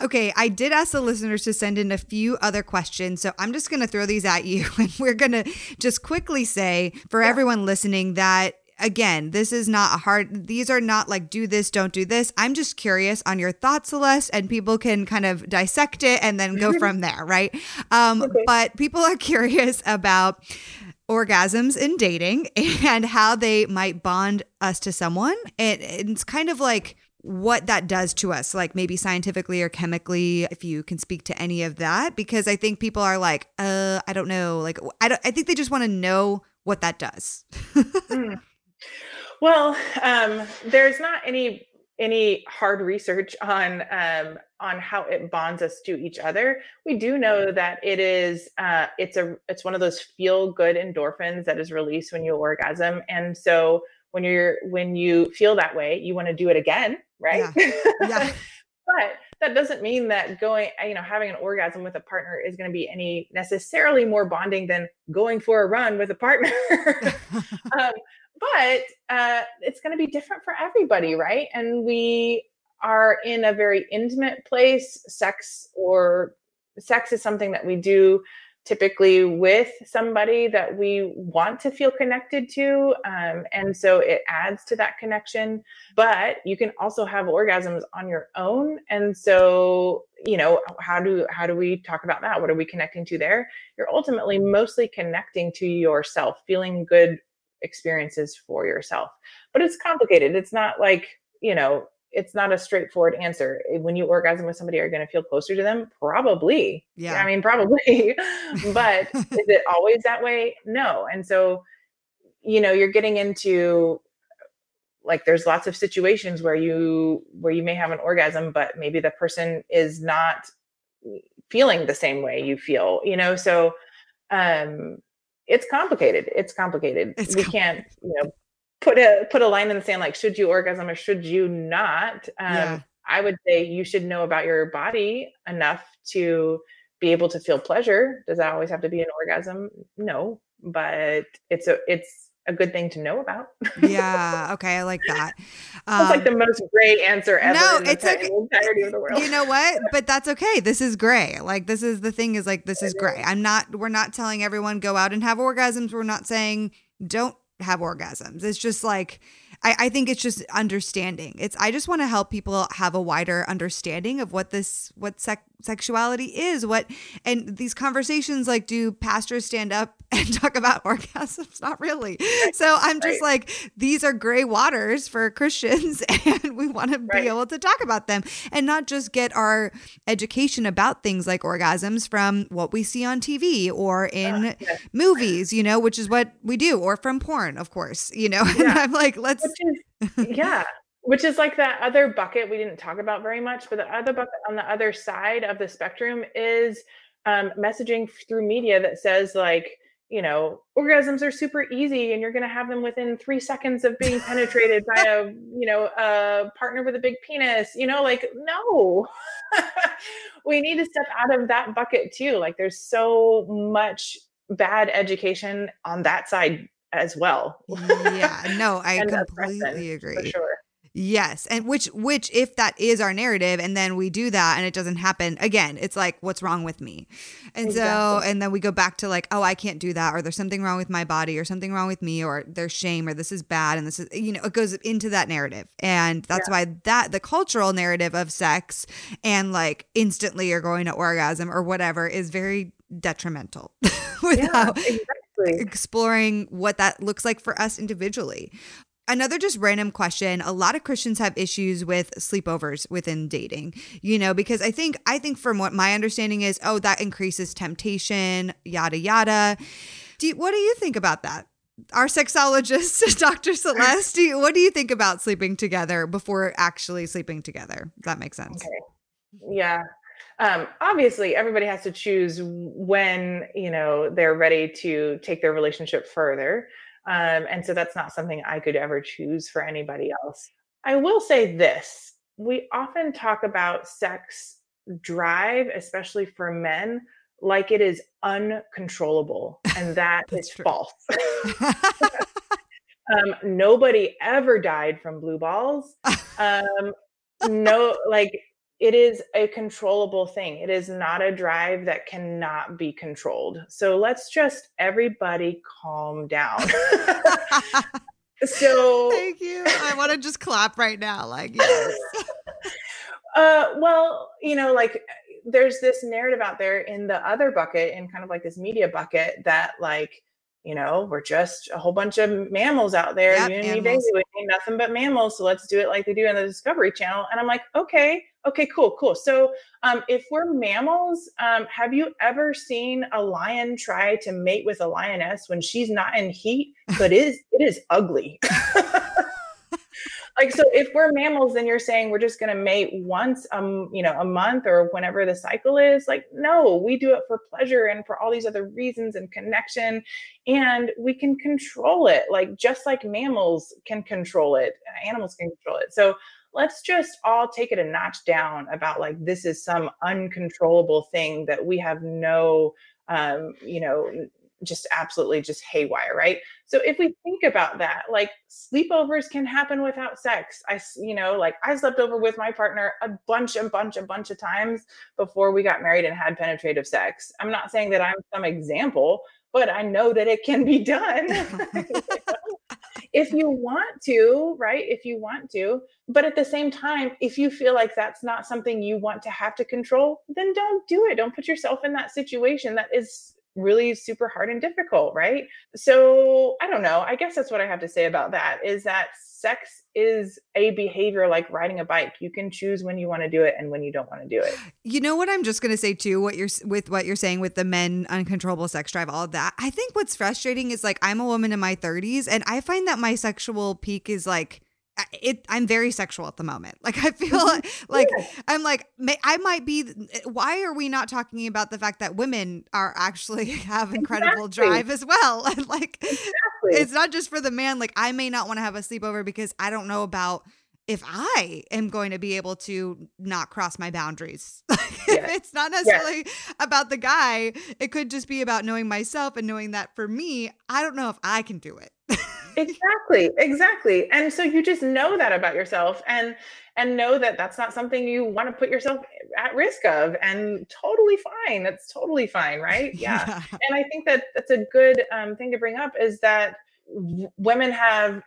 Okay. I did ask the listeners to send in a few other questions. So I'm just going to throw these at you and we're going to just quickly say for everyone listening that, again, this is not these are not like do this, don't do this. I'm just curious on your thoughts, Celeste, and people can kind of dissect it and then go from there, right? Okay. But people are curious about orgasms in dating and how they might bond us to someone. It's kind of like what that does to us, like maybe scientifically or chemically, if you can speak to any of that, because I think people are like, I don't know. Like, I think they just want to know what that does. Well, there's not any hard research on how it bonds us to each other. We do know that it is it's one of those feel good endorphins that is released when you orgasm, and so when you feel that way, you want to do it again, right? Yeah. But that doesn't mean that having an orgasm with a partner is going to be any necessarily more bonding than going for a run with a partner. But it's going to be different for everybody, right? And we are in a very intimate place. Sex is something that we do typically with somebody that we want to feel connected to. And so it adds to that connection, but you can also have orgasms on your own. And so, you know, how do we talk about that? What are we connecting to there? You're ultimately mostly connecting to yourself, feeling good experiences for yourself, but it's complicated. It's not like, it's not a straightforward answer. When you orgasm with somebody, are you going to feel closer to them? Probably. Yeah. I mean, probably, but is it always that way? No. And so, you know, you're getting into like, there's lots of situations where you may have an orgasm, but maybe the person is not feeling the same way you feel, you know? So, it's complicated. We can't, you know, put a line in the sand, like, should you orgasm or should you not? I would say you should know about your body enough to be able to feel pleasure. Does that always have to be an orgasm? No, but it's a good thing to know about. Yeah. Okay. I like that. That's like the most gray answer ever. No, it's okay. In the entirety of the world. You know what? But that's okay. This is gray. Like, this is the thing is like, this is gray. We're not telling everyone go out and have orgasms. We're not saying don't have orgasms. It's just like, I think it's just understanding. I just want to help people have a wider understanding of what sexuality is, and these conversations, like, do pastors stand up and talk about orgasms? Not really. So I'm just like, these are gray waters for Christians, and we want to be able to talk about them and not just get our education about things like orgasms from what we see on TV or in movies, you know, which is what we do, or from porn, of course, you know. Yeah. And I'm like, let's... Which is like that other bucket we didn't talk about very much, but the other bucket on the other side of the spectrum is messaging through media that says, like, you know, orgasms are super easy and you're going to have them within 3 seconds of being penetrated by a, you know, a partner with a big penis, you know, like, no, we need to step out of that bucket too. Like, there's so much bad education on that side as well. Yeah, no, I completely agree. For sure. Yes. And which if that is our narrative and then we do that and it doesn't happen again, it's like, what's wrong with me? And exactly. So, and then we go back to like, oh, I can't do that. Or there's something wrong with my body or something wrong with me, or there's shame, or this is bad. And this is, you know, it goes into that narrative. And that's why the cultural narrative of sex and like instantly you're going to orgasm or whatever is very detrimental without exploring what that looks like for us individually. Another just random question. A lot of Christians have issues with sleepovers within dating, you know, because I think from what my understanding is, oh, that increases temptation, yada, yada. What do you think about that? Our sexologist, Dr. Celeste, what do you think about sleeping together before actually sleeping together? If that makes sense. Okay. Yeah. Obviously everybody has to choose when, you know, they're ready to take their relationship further. And so that's not something I could ever choose for anybody else. I will say this, we often talk about sex drive, especially for men, like it is uncontrollable. And that is false. Nobody ever died from blue balls. No, like it is a controllable thing. It is not a drive that cannot be controlled. So let's just everybody calm down. So thank you. I want to just clap right now. Like, yes. Well, you know, like there's this narrative out there in the other bucket, in kind of like this media bucket, that like, you know, we're just a whole bunch of mammals out there. Yep, we need nothing but mammals. So let's do it like they do on the Discovery Channel. And I'm like, okay, cool. So if we're mammals, have you ever seen a lion try to mate with a lioness when she's not in heat? But it is ugly. Like, so if we're mammals, then you're saying we're just going to mate once, you know, a month or whenever the cycle is. Like, no, we do it for pleasure and for all these other reasons and connection, and we can control it. Like, just like mammals can control it, animals can control it. So let's just all take it a notch down about like, this is some uncontrollable thing that we have no, you know, just absolutely just haywire. Right. So if we think about that, like sleepovers can happen without sex. You know, like I slept over with my partner a bunch of times before we got married and had penetrative sex. I'm not saying that I'm some example, but I know that it can be done. If you want to, right? If you want to, but at the same time, if you feel like that's not something you want to have to control, then don't do it. Don't put yourself in that situation. That is really super hard and difficult, right? So I don't know. I guess that's what I have to say about that, is that sex is a behavior like riding a bike. You can choose when you want to do it and when you don't want to do it. You know what I'm just going to say too, what you're saying with the men, uncontrollable sex drive, all that. I think what's frustrating is, like, I'm a woman in my 30s and I find that my sexual peak is like, I'm very sexual at the moment. Like, I feel like, yeah. I'm like, I might be, why are we not talking about the fact that women are actually have incredible drive as well? And like, it's not just for the man. Like, I may not want to have a sleepover because I don't know about if I am going to be able to not cross my boundaries. It's not necessarily about the guy. It could just be about knowing myself and knowing that for me, I don't know if I can do it. Exactly. And so you just know that about yourself and know that that's not something you want to put yourself at risk of, and totally fine. That's totally fine. Right. Yeah. And I think that that's a good thing to bring up, is that women have,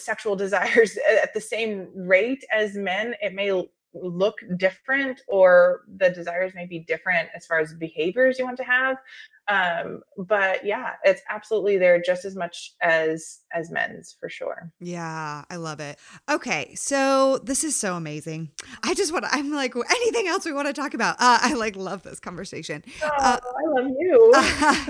sexual desires at the same rate as men. It may look different, or the desires may be different as far as behaviors you want to have. But yeah, it's absolutely there just as much as men's, for sure. Yeah. I love it. Okay. So this is so amazing. I'm like, anything else we want to talk about? I like love this conversation. Oh, I love you.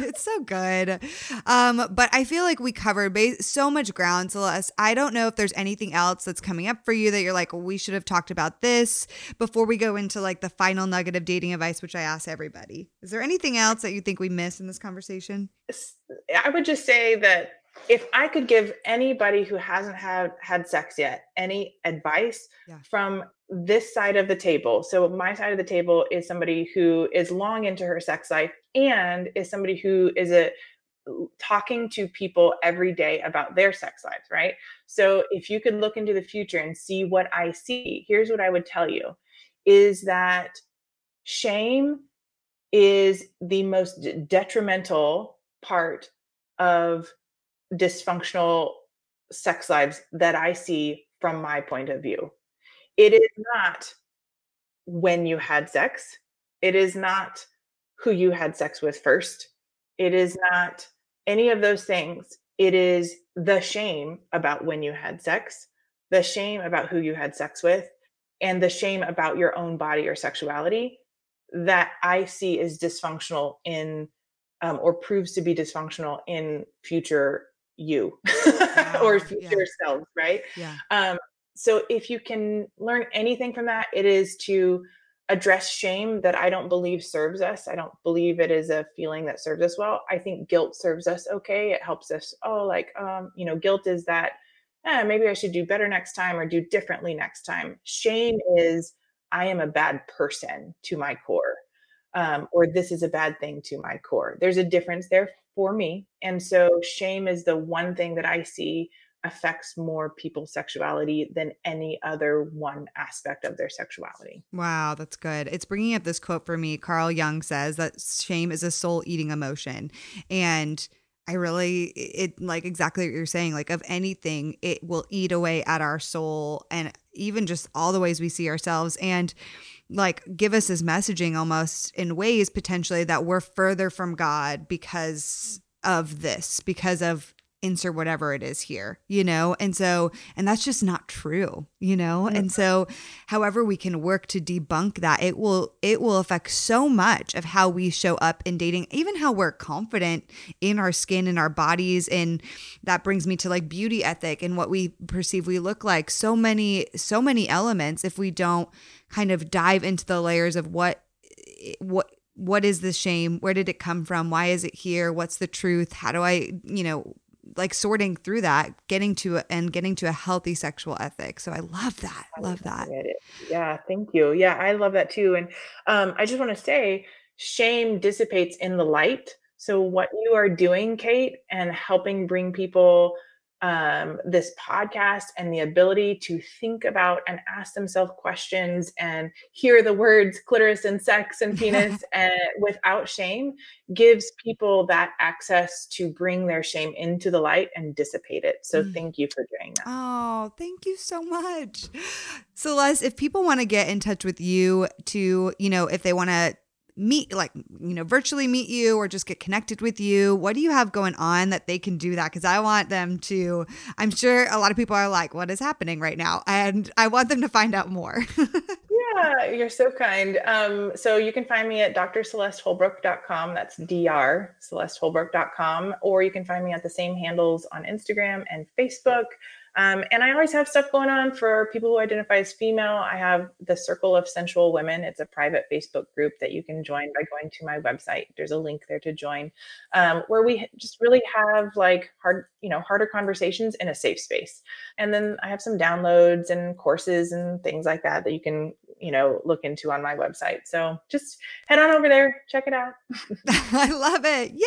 It's so good. But I feel like we covered so much ground, Celeste. I don't know if there's anything else that's coming up for you that you're like, we should have talked about this before we go into like the final nugget of dating advice, which I ask everybody. Is there anything else that you think we missed in this conversation? I would just say that if I could give anybody who hasn't had sex yet any advice from this side of the table. So my side of the table is somebody who is long into her sex life and is somebody who is talking to people every day about their sex lives, right? So if you could look into the future and see what I see, here's what I would tell you, is that shame is the most detrimental part of dysfunctional sex lives that I see from my point of view. It is not when you had sex. It is not who you had sex with first. It is not any of those things. It is the shame about when you had sex, the shame about who you had sex with, and the shame about your own body or sexuality that I see is dysfunctional in, or proves to be dysfunctional in future you or future selves, right? Yeah. So if you can learn anything from that, it is to address shame that I don't believe serves us. I don't believe it is a feeling that serves us well. I think guilt serves us okay. It helps us. Guilt is that maybe I should do better next time or do differently next time. Shame is, I am a bad person to my core, or this is a bad thing to my core. There's a difference there for me. And so shame is the one thing that I see affects more people's sexuality than any other one aspect of their sexuality. Wow, that's good. It's bringing up this quote for me. Carl Jung says that shame is a soul-eating emotion. And I really, it like exactly what you're saying, like of anything, it will eat away at our soul and even just all the ways we see ourselves, and like give us this messaging almost in ways potentially that we're further from God because of this, because of insert whatever it is here, And so, and that's just not true, And so however we can work to debunk that, it will affect so much of how we show up in dating, even how we're confident in our skin and our bodies. And that brings me to like beauty ethic and what we perceive we look like. So many elements, if we don't kind of dive into the layers of what is the shame? Where did it come from? Why is it here? What's the truth? How do I, like sorting through that, getting to a healthy sexual ethic. So I love that. Yeah. Thank you. Yeah. I love that too. And I just want to say shame dissipates in the light. So what you are doing, Kate, and helping bring people this podcast and the ability to think about and ask themselves questions and hear the words clitoris and sex and penis and without shame gives people that access to bring their shame into the light and dissipate it. So thank you for doing that. Oh, thank you so much. Celeste, if people want to get in touch with you to, if they want to meet, like, you know, virtually meet you or just get connected with you? What do you have going on that they can do that? Because I want them to, I'm sure a lot of people are like, what is happening right now? And I want them to find out more. Yeah, you're so kind. So you can find me at DrCelesteHolbrook.com. That's DrCelesteHolbrook.com. Or you can find me at the same handles on Instagram and Facebook. And I always have stuff going on for people who identify as female. I have the Circle of Sensual Women. It's a private Facebook group that you can join by going to my website. There's a link there to join, where we just really have like hard, you know, harder conversations in a safe space. And then I have some downloads and courses and things like that that you can, you know, look into on my website. So just head on over there, check it out. I love it. Yay.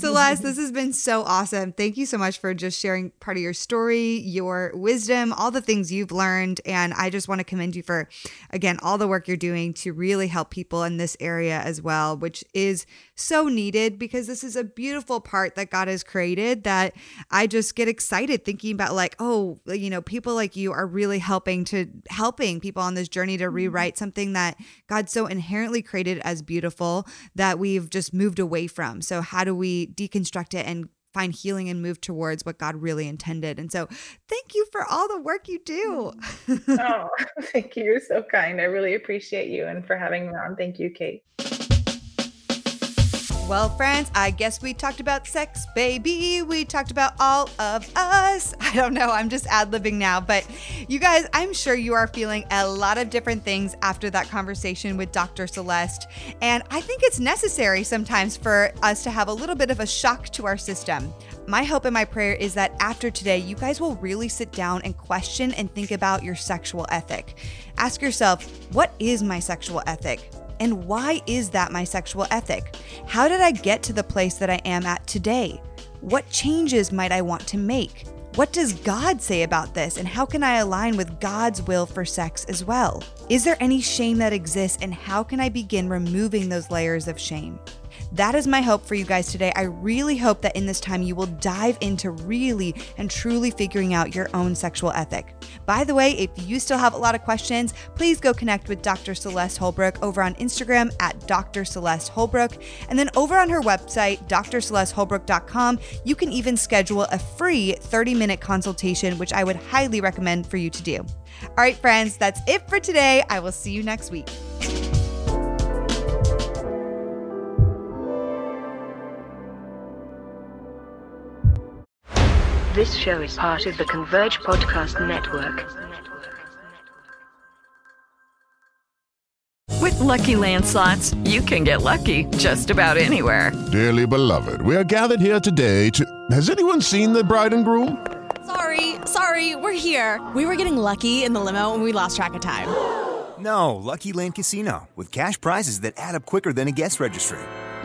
Celeste, this has been so awesome. Thank you so much for just sharing part of your story, your wisdom, all the things you've learned. And I just want to commend you for, again, all the work you're doing to really help people in this area as well, which is so needed, because this is a beautiful part that God has created that I just get excited thinking about, like, oh, you know, people like you are really helping people on this journey to rewrite something that God so inherently created as beautiful that we've just moved away from. So how do we deconstruct it and find healing and move towards what God really intended? And so thank you for all the work you do. Oh, thank you. You're so kind. I really appreciate you, and for having me on. Thank you, Kate. Well, friends, I guess we talked about sex, baby. We talked about all of us. I don't know. I'm just ad-libbing now. But you guys, I'm sure you are feeling a lot of different things after that conversation with Dr. Celeste. And I think it's necessary sometimes for us to have a little bit of a shock to our system. My hope and my prayer is that after today, you guys will really sit down and question and think about your sexual ethic. Ask yourself, what is my sexual ethic? And why is that my sexual ethic? How did I get to the place that I am at today? What changes might I want to make? What does God say about this? And how can I align with God's will for sex as well? Is there any shame that exists? And how can I begin removing those layers of shame? That is my hope for you guys today. I really hope that in this time you will dive into really and truly figuring out your own sexual ethic. By the way, if you still have a lot of questions, please go connect with Dr. Celeste Holbrook over on Instagram at Dr. Celeste Holbrook. And then over on her website, DrCelesteHolbrook.com, you can even schedule a free 30-minute consultation, which I would highly recommend for you to do. All right, friends, that's it for today. I will see you next week. This show is part of the Converge Podcast Network. With Lucky Land Slots, you can get lucky just about anywhere. Dearly beloved, we are gathered here today to... Has anyone seen the bride and groom? Sorry, we're here. We were getting lucky in the limo and we lost track of time. No, Lucky Land Casino, with cash prizes that add up quicker than a guest registry.